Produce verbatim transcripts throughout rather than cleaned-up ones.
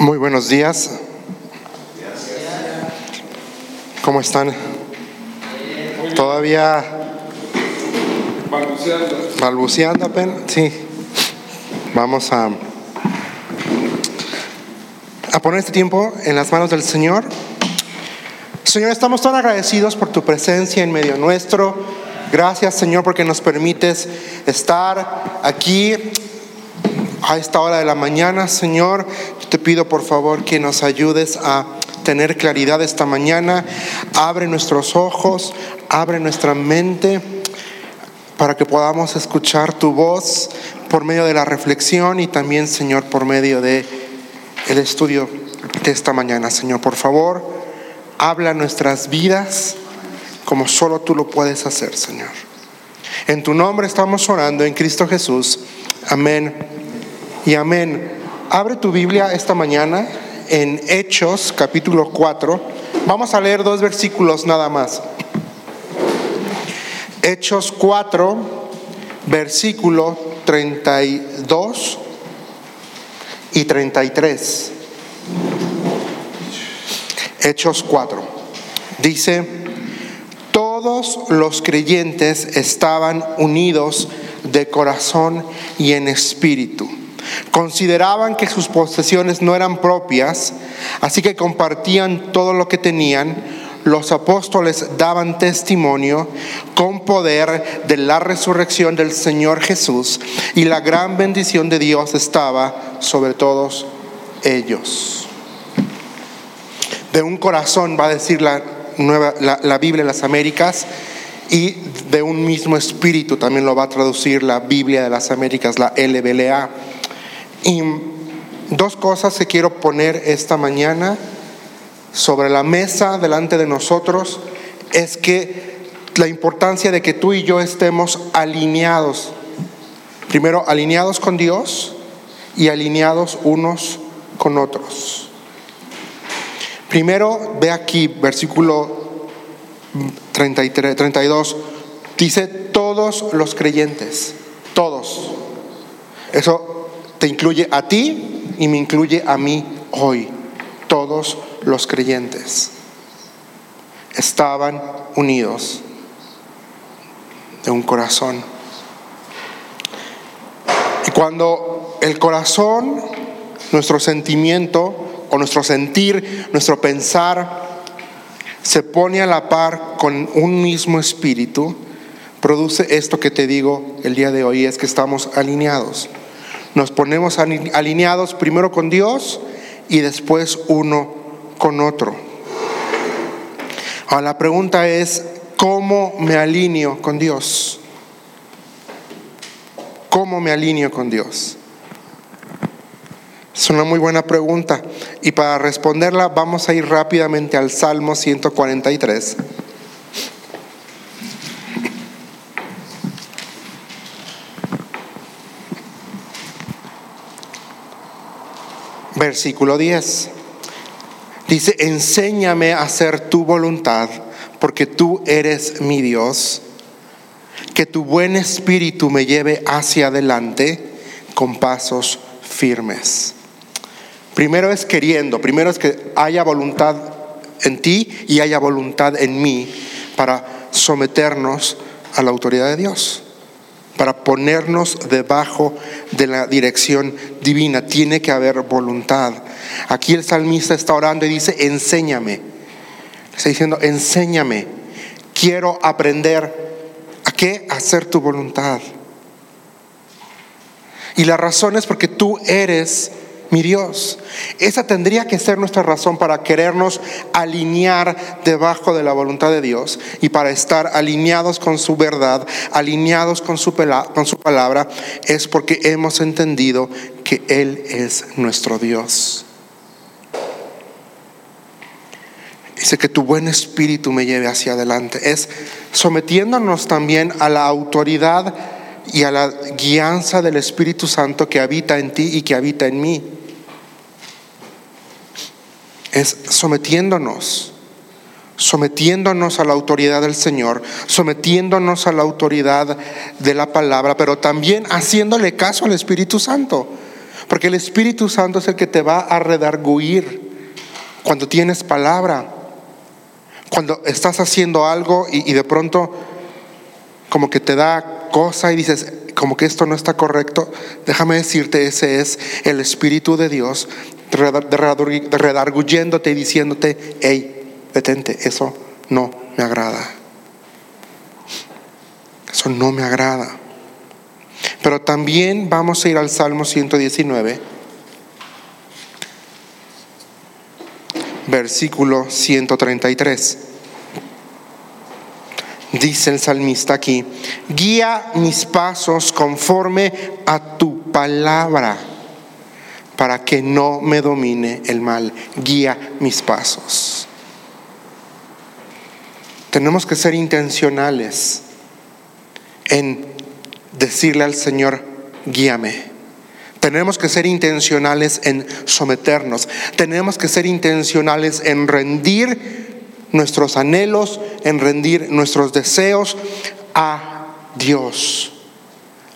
Muy buenos días. ¿Cómo están? Todavía balbuceando apenas. Sí. Vamos a a poner este tiempo en las manos del Señor. Señor, estamos tan agradecidos por tu presencia en medio nuestro. Gracias, Señor, porque nos permites estar aquí a esta hora de la mañana, Señor. Yo te pido por favor que nos ayudes a tener claridad esta mañana. Abre nuestros ojos, abre nuestra mente para que podamos escuchar tu voz por medio de la reflexión y también, Señor, por medio de el estudio de esta mañana. Señor, por favor, habla nuestras vidas como solo tú lo puedes hacer, Señor. En tu nombre estamos orando, en Cristo Jesús. Amén. Y amén. Abre tu Biblia esta mañana en Hechos capítulo cuatro. Vamos a leer dos versículos nada más. Hechos cuatro, versículo treinta y dos y treinta y tres. Hechos cuatro. Dice: todos los creyentes estaban unidos de corazón y en espíritu. Consideraban que sus posesiones no eran propias, así que compartían todo lo que tenían. Los apóstoles daban testimonio con poder de la resurrección del Señor Jesús, y la gran bendición de Dios estaba sobre todos ellos. De un corazón, va a decir la, nueva, la, la Biblia de las Américas, y de un mismo espíritu también lo va a traducir la Biblia de las Américas, la L B L A. Y dos cosas que quiero poner esta mañana sobre la mesa delante de nosotros es que la importancia de que tú y yo estemos alineados. Primero, alineados con Dios y alineados unos con otros. Primero, ve aquí, versículo treinta y tres, treinta y dos, dice todos los creyentes, todos. Eso te incluye a ti y me incluye a mí hoy. Todos los creyentes estaban unidos de un corazón. Y cuando el corazón, nuestro sentimiento o nuestro sentir, nuestro pensar, se pone a la par con un mismo espíritu, produce esto que te digo el día de hoy, es que estamos alineados. Nos ponemos alineados primero con Dios y después uno con otro. Ahora la pregunta es, ¿cómo me alineo con Dios? ¿Cómo me alineo con Dios? Es una muy buena pregunta. Y para responderla vamos a ir rápidamente al Salmo ciento cuarenta y tres. Versículo diez. Dice: enséñame a hacer tu voluntad, porque tú eres mi Dios. Que tu buen espíritu me lleve hacia adelante con pasos firmes. Primero es queriendo, primero es que haya voluntad en ti y haya voluntad en mí para someternos a la autoridad de Dios, para ponernos debajo de la dirección divina. Tiene que haber voluntad. Aquí el salmista está orando y dice: enséñame. Está diciendo: enséñame. Quiero aprender a qué hacer tu voluntad. Y la razón es porque tú eres mi Dios. Esa tendría que ser nuestra razón para querernos alinear debajo de la voluntad de Dios y para estar alineados con su verdad, alineados con su, pela- con su palabra, es porque hemos entendido que Él es nuestro Dios. Dice que tu buen espíritu me lleve hacia adelante. Es sometiéndonos también a la autoridad y a la guianza del Espíritu Santo que habita en ti y que habita en mí. Es sometiéndonos, sometiéndonos a la autoridad del Señor, sometiéndonos a la autoridad de la palabra, pero también haciéndole caso al Espíritu Santo. Porque el Espíritu Santo es el que te va a redarguir cuando tienes palabra, cuando estás haciendo algo y, y de pronto como que te da cosa y dices, como que esto no está correcto. Déjame decirte, ese es el Espíritu de Dios redarguyéndote y diciéndote, hey, detente, eso no me agrada. Eso no me agrada. Pero también vamos a ir al Salmo ciento diecinueve, versículo ciento treinta y tres. Dice el salmista aquí: guía mis pasos conforme a tu palabra, para que no me domine el mal. Guía mis pasos. Tenemos que ser intencionales en decirle al Señor, guíame. Tenemos que ser intencionales en someternos. Tenemos que ser intencionales en rendir nuestros anhelos, en rendir nuestros deseos a Dios,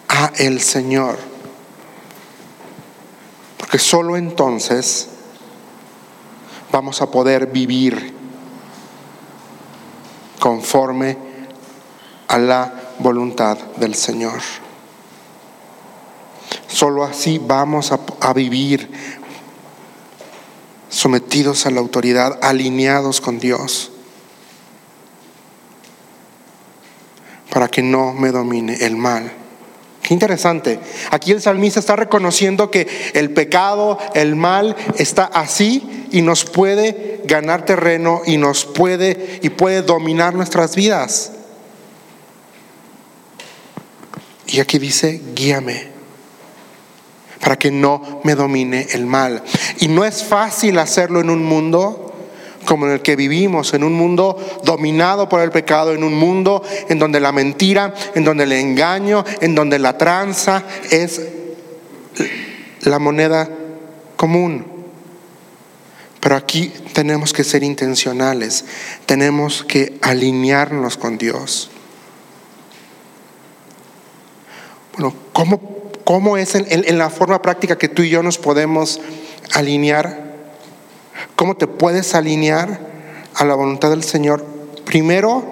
a el Señor. Porque solo entonces vamos a poder vivir conforme a la voluntad del Señor. Solo así vamos a, a vivir sometidos a la autoridad, alineados con Dios, para que no me domine el mal. Qué interesante. Aquí el salmista está reconociendo que el pecado, el mal está así y nos puede ganar terreno y nos puede y puede dominar nuestras vidas. Y aquí dice, guíame, para que no me domine el mal. Y no es fácil hacerlo en un mundo como en el que vivimos, en un mundo dominado por el pecado, en un mundo en donde la mentira, en donde el engaño, en donde la tranza es la moneda común. Pero aquí tenemos que ser intencionales, tenemos que alinearnos con Dios. Bueno, ¿cómo, cómo es en, en, en la forma práctica que tú y yo nos podemos alinear? ¿Cómo te puedes alinear a la voluntad del Señor? Primero,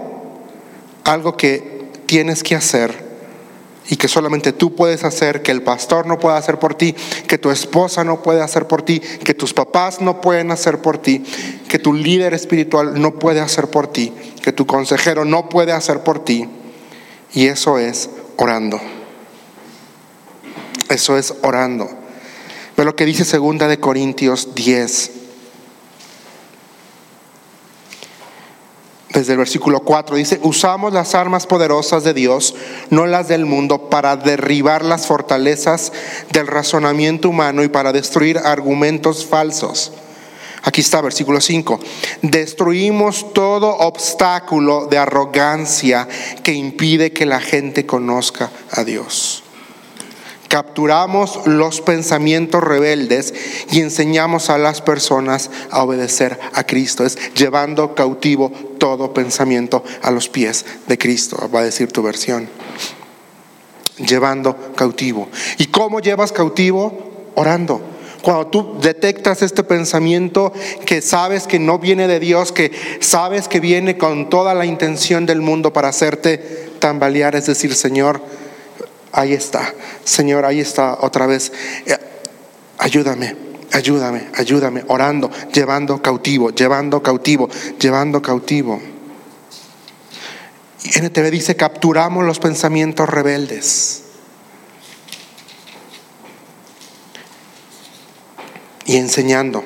algo que tienes que hacer y que solamente tú puedes hacer, que el pastor no puede hacer por ti, que tu esposa no puede hacer por ti, que tus papás no pueden hacer por ti, que tu líder espiritual no puede hacer por ti, que tu consejero no puede hacer por ti. Y eso es orando. Eso es orando. Ve lo que dice Segunda de Corintios diez. Desde el versículo cuatro dice: usamos las armas poderosas de Dios, no las del mundo, para derribar las fortalezas del razonamiento humano y para destruir argumentos falsos. Aquí está, versículo cinco. Destruimos todo obstáculo de arrogancia que impide que la gente conozca a Dios. Capturamos los pensamientos rebeldes y enseñamos a las personas a obedecer a Cristo. Es llevando cautivo todo pensamiento a los pies de Cristo, va a decir tu versión. Llevando cautivo. ¿Y cómo llevas cautivo? Orando. Cuando tú detectas este pensamiento que sabes que no viene de Dios, que sabes que viene con toda la intención del mundo para hacerte tambalear, es decir, Señor, ahí está, Señor, ahí está otra vez. Ayúdame, ayúdame, ayúdame, orando, llevando cautivo, llevando cautivo, llevando cautivo. Y N T V dice: capturamos los pensamientos rebeldes. Y enseñando.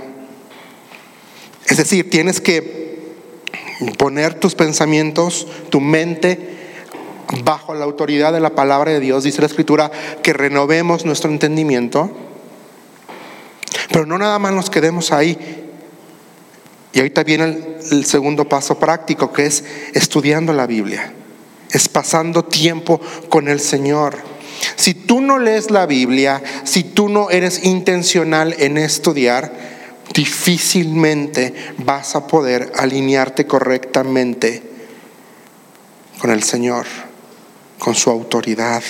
Es decir, tienes que poner tus pensamientos, tu mente, bajo la autoridad de la palabra de Dios. Dice la Escritura que renovemos nuestro entendimiento, pero no nada más nos quedemos ahí. Y ahorita viene el, el segundo paso práctico, que es estudiando la Biblia, es pasando tiempo con el Señor. Si tú no lees la Biblia, si tú no eres intencional en estudiar, difícilmente vas a poder alinearte correctamente con el Señor, con su autoridad.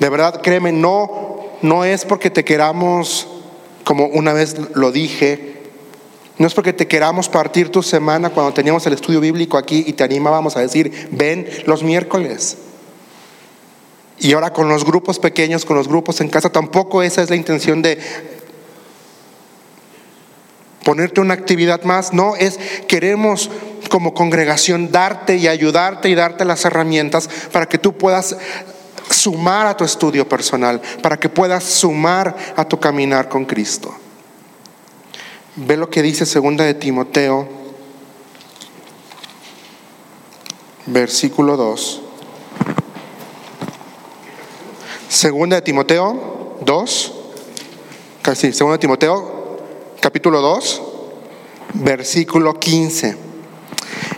De verdad, créeme, no no es porque te queramos, como una vez lo dije, no es porque te queramos partir tu semana cuando teníamos el estudio bíblico aquí y te animábamos a decir, ven los miércoles. Y ahora con los grupos pequeños, con los grupos en casa, tampoco esa es la intención de ponerte una actividad más. No, es queremos como congregación darte y ayudarte y darte las herramientas para que tú puedas sumar a tu estudio personal, para que puedas sumar a tu caminar con Cristo. Ve lo que dice Segunda de Timoteo, versículo dos. Segunda de Timoteo dos, casi, Segunda de Timoteo, capítulo dos, versículo quince.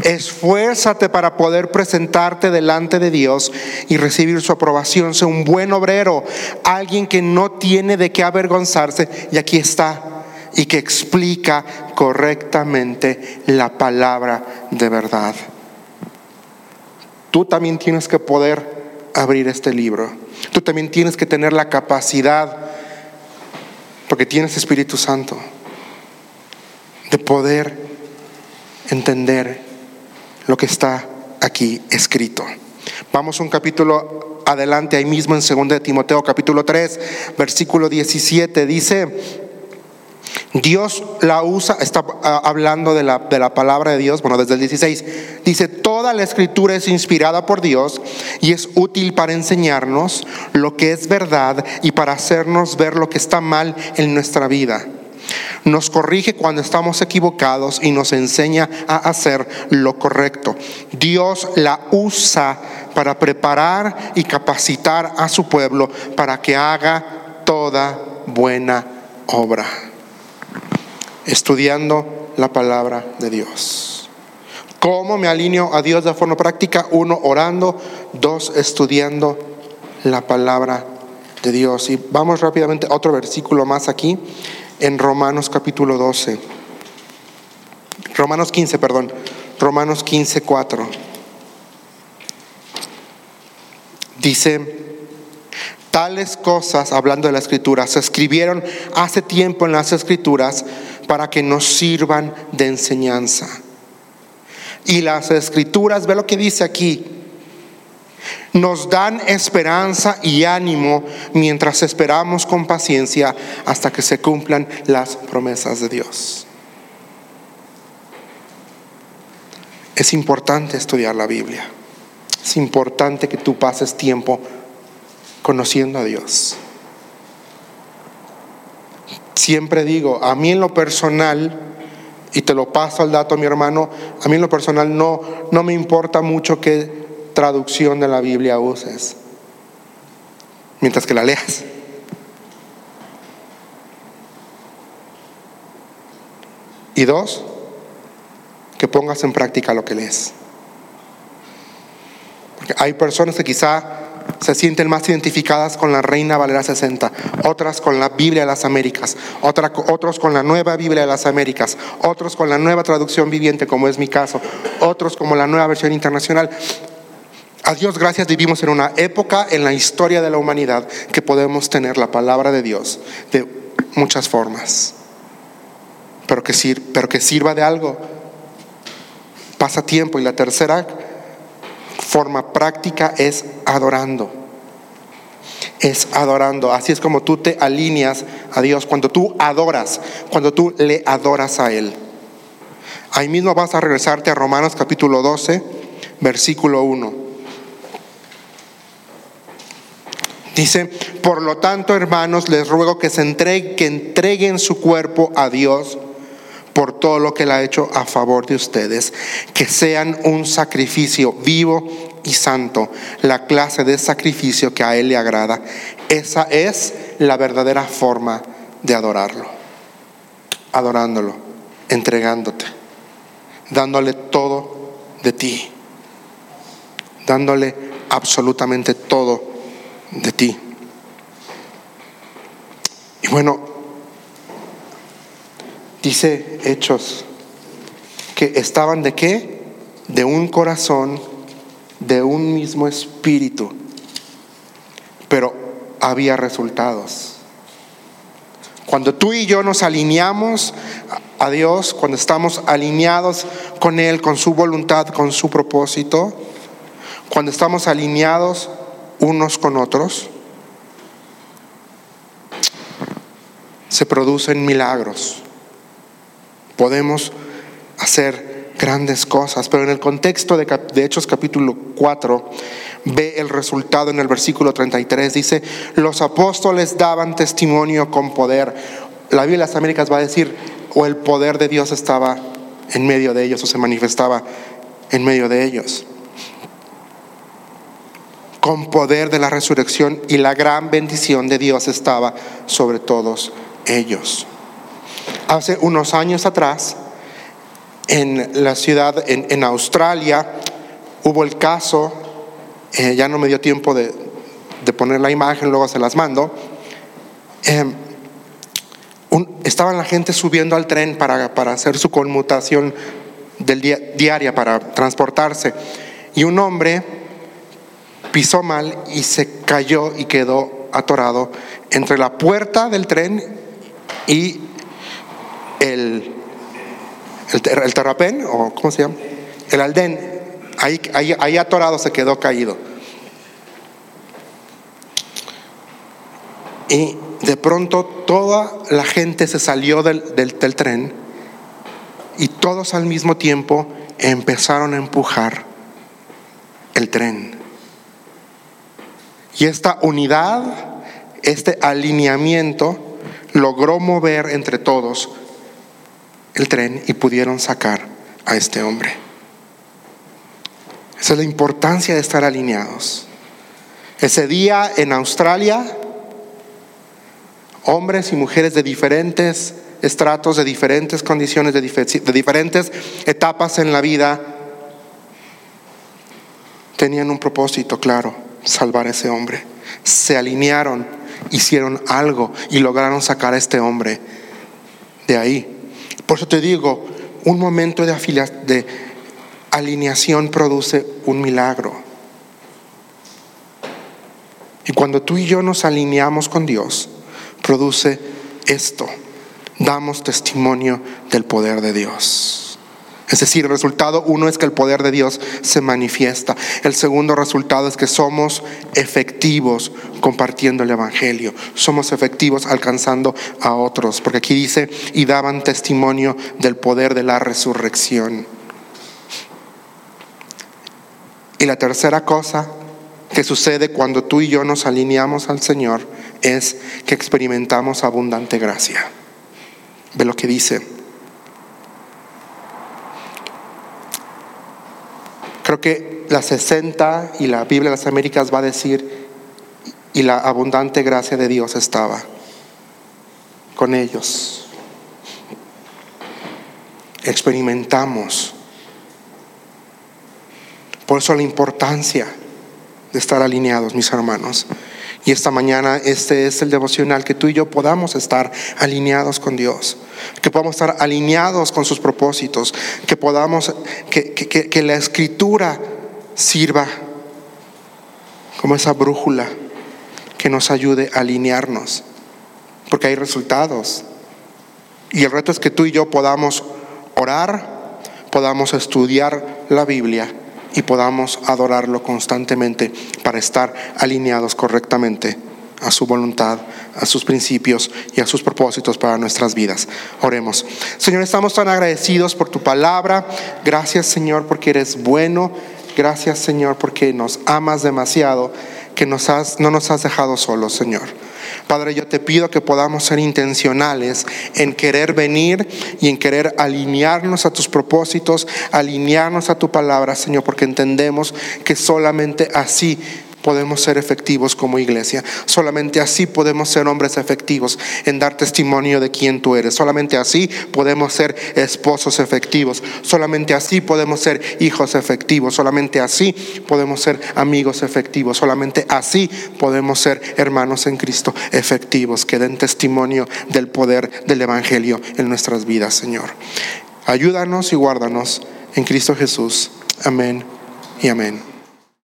Esfuérzate para poder presentarte delante de Dios y recibir su aprobación. Sé un buen obrero, alguien que no tiene de qué avergonzarse, y aquí está, y que explica correctamente la palabra de verdad. Tú también tienes que poder abrir este libro. Tú también tienes que tener la capacidad, porque tienes Espíritu Santo, de poder entender lo que está aquí escrito. Vamos un capítulo adelante, ahí mismo en Segunda de Timoteo, capítulo tres, versículo diecisiete, dice: Dios la usa, está hablando de la, de la palabra de Dios, bueno, desde el dieciséis, dice: toda la escritura es inspirada por Dios y es útil para enseñarnos lo que es verdad y para hacernos ver lo que está mal en nuestra vida. Nos corrige cuando estamos equivocados y nos enseña a hacer lo correcto. Dios la usa para preparar y capacitar a su pueblo para que haga toda buena obra. Estudiando la palabra de Dios. ¿Cómo me alineo a Dios de forma práctica? Uno, orando. Dos, estudiando la palabra de Dios. Y vamos rápidamente a otro versículo más aquí, en Romanos capítulo doce. Romanos quince, perdón. Romanos quince, cuatro. Dice: tales cosas, hablando de la Escritura, se escribieron hace tiempo en las Escrituras para que nos sirvan de enseñanza. Y las Escrituras, ve lo que dice aquí, nos dan esperanza y ánimo mientras esperamos con paciencia hasta que se cumplan las promesas de Dios. Es importante estudiar la Biblia. Es importante que tú pases tiempo conociendo a Dios. Siempre digo, a mí en lo personal, y te lo paso al dato, mi hermano, a mí en lo personal no, no me importa mucho qué traducción de la Biblia uses, mientras que la leas. Y dos, que pongas en práctica lo que lees. Porque hay personas que quizá se sienten más identificadas con la Reina Valera sesenta, otras con la Biblia de las Américas, otra, otros con la Nueva Biblia de las Américas, otros con la Nueva Traducción Viviente, como es mi caso, otros como la Nueva Versión Internacional. A Dios gracias, vivimos en una época en la historia de la humanidad que podemos tener la palabra de Dios de muchas formas, pero que, sir, pero que sirva de algo. Pasa tiempo. Y la tercera forma práctica es adorando. Es adorando. Así es como tú te alineas a Dios, cuando tú adoras, cuando tú le adoras a Él. Ahí mismo vas a regresarte a Romanos capítulo doce, versículo uno. Dice: por lo tanto, hermanos, les ruego que se entreguen, que entreguen su cuerpo a Dios por todo lo que Él ha hecho a favor de ustedes, que sean un sacrificio vivo y santo, la clase de sacrificio que a Él le agrada. Esa es la verdadera forma de adorarlo, adorándolo, entregándote, dándole todo de ti, dándole absolutamente todo de ti. Y bueno, dice Hechos que estaban ¿de qué? De un corazón, de un mismo espíritu. Pero había resultados. Cuando tú y yo nos alineamos a Dios, cuando estamos alineados con Él, con su voluntad, con su propósito, cuando estamos alineados unos con otros, se producen milagros. Podemos hacer grandes cosas, pero en el contexto de, de Hechos capítulo cuatro, ve el resultado en el versículo treinta y tres, dice: los apóstoles daban testimonio con poder. La Biblia de las Américas va a decir, o el poder de Dios estaba en medio de ellos, o se manifestaba en medio de ellos. Con poder de la resurrección, y la gran bendición de Dios estaba sobre todos ellos. Hace unos años atrás, en la ciudad, en, en Australia, hubo el caso. Eh, ya no me dio tiempo de, de poner la imagen, luego se las mando. Eh, un, estaban la gente subiendo al tren para, para hacer su conmutación del día, diaria, para transportarse, y un hombre pisó mal y se cayó y quedó atorado entre la puerta del tren y el, el, el terrapén, o ¿cómo se llama? El aldén. Ahí, ahí, ahí atorado se quedó caído. Y de pronto toda la gente se salió del, del, del tren, y todos al mismo tiempo empezaron a empujar el tren. Y esta unidad, este alineamiento, logró mover entre todos el tren, y pudieron sacar a este hombre. Esa es la importancia de estar alineados. Ese día en Australia, hombres y mujeres de diferentes estratos, de diferentes condiciones, de, difer- de diferentes etapas en la vida, tenían un propósito claro: salvar a ese hombre. Se alinearon, hicieron algo y lograron sacar a este hombre de ahí. Por eso te digo, un momento de afiliación, de alineación, produce un milagro. Y cuando tú y yo nos alineamos con Dios, produce esto: damos testimonio del poder de Dios. Es decir, el resultado uno es que el poder de Dios se manifiesta. El segundo resultado es que somos efectivos compartiendo el evangelio. Somos efectivos alcanzando a otros, porque aquí dice: y daban testimonio del poder de la resurrección. Y la tercera cosa que sucede cuando tú y yo nos alineamos al Señor es que experimentamos abundante gracia. Ve lo que dice. Creo que la sesenta y la Biblia de las Américas va a decir: y la abundante gracia de Dios estaba con ellos. Experimentamos. Por eso la importancia de estar alineados, mis hermanos. Y esta mañana este es el devocional: que tú y yo podamos estar alineados con Dios, que podamos estar alineados con sus propósitos, que podamos, que, que, que la Escritura sirva como esa brújula que nos ayude a alinearnos, porque hay resultados. Y el reto es que tú y yo podamos orar, podamos estudiar la Biblia y podamos adorarlo constantemente, para estar alineados correctamente a su voluntad, a sus principios y a sus propósitos para nuestras vidas. Oremos. Señor, estamos tan agradecidos por tu palabra. Gracias, Señor, porque eres bueno. Gracias, Señor, porque nos amas demasiado, que nos has, no nos has dejado solos, Señor. Padre, yo te pido que podamos ser intencionales en querer venir y en querer alinearnos a tus propósitos, alinearnos a tu palabra, Señor, porque entendemos que solamente así podemos ser efectivos como iglesia. Solamente así podemos ser hombres efectivos en dar testimonio de quién tú eres. Solamente así podemos ser esposos efectivos. Solamente así podemos ser hijos efectivos. Solamente así podemos ser amigos efectivos. Solamente así podemos ser hermanos en Cristo efectivos, que den testimonio del poder del evangelio en nuestras vidas, Señor. Ayúdanos y guárdanos en Cristo Jesús. Amén y amén.